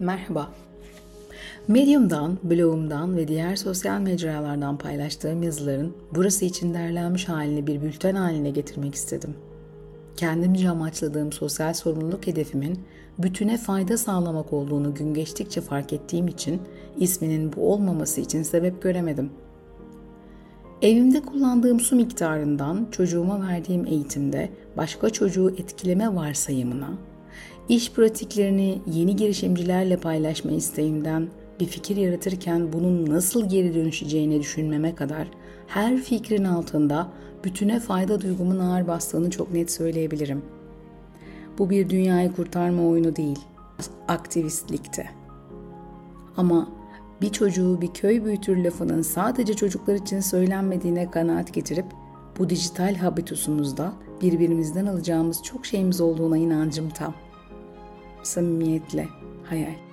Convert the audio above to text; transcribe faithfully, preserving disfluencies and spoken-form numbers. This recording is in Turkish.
Merhaba. Medium'dan, blogumdan ve diğer sosyal mecralardan paylaştığım yazıların burası için derlenmiş halini bir bülten haline getirmek istedim. Kendimce amaçladığım sosyal sorumluluk hedefimin bütüne fayda sağlamak olduğunu gün geçtikçe fark ettiğim için isminin bu olmaması için sebep göremedim. Evimde kullandığım su miktarından çocuğuma verdiğim eğitimde başka çocuğu etkileme varsayımına, iş pratiklerini yeni girişimcilerle paylaşma isteğimden bir fikir yaratırken bunun nasıl geri dönüşeceğini düşünmeme kadar her fikrin altında bütüne fayda duygumun ağır bastığını çok net söyleyebilirim. Bu bir dünyayı kurtarma oyunu değil, aktivistlikte. Ama bir çocuğu bir köy büyütür lafının sadece çocuklar için söylenmediğine kanaat getirip bu dijital habitusumuzda birbirimizden alacağımız çok şeyimiz olduğuna inancım tam. Samimiyetle hayal.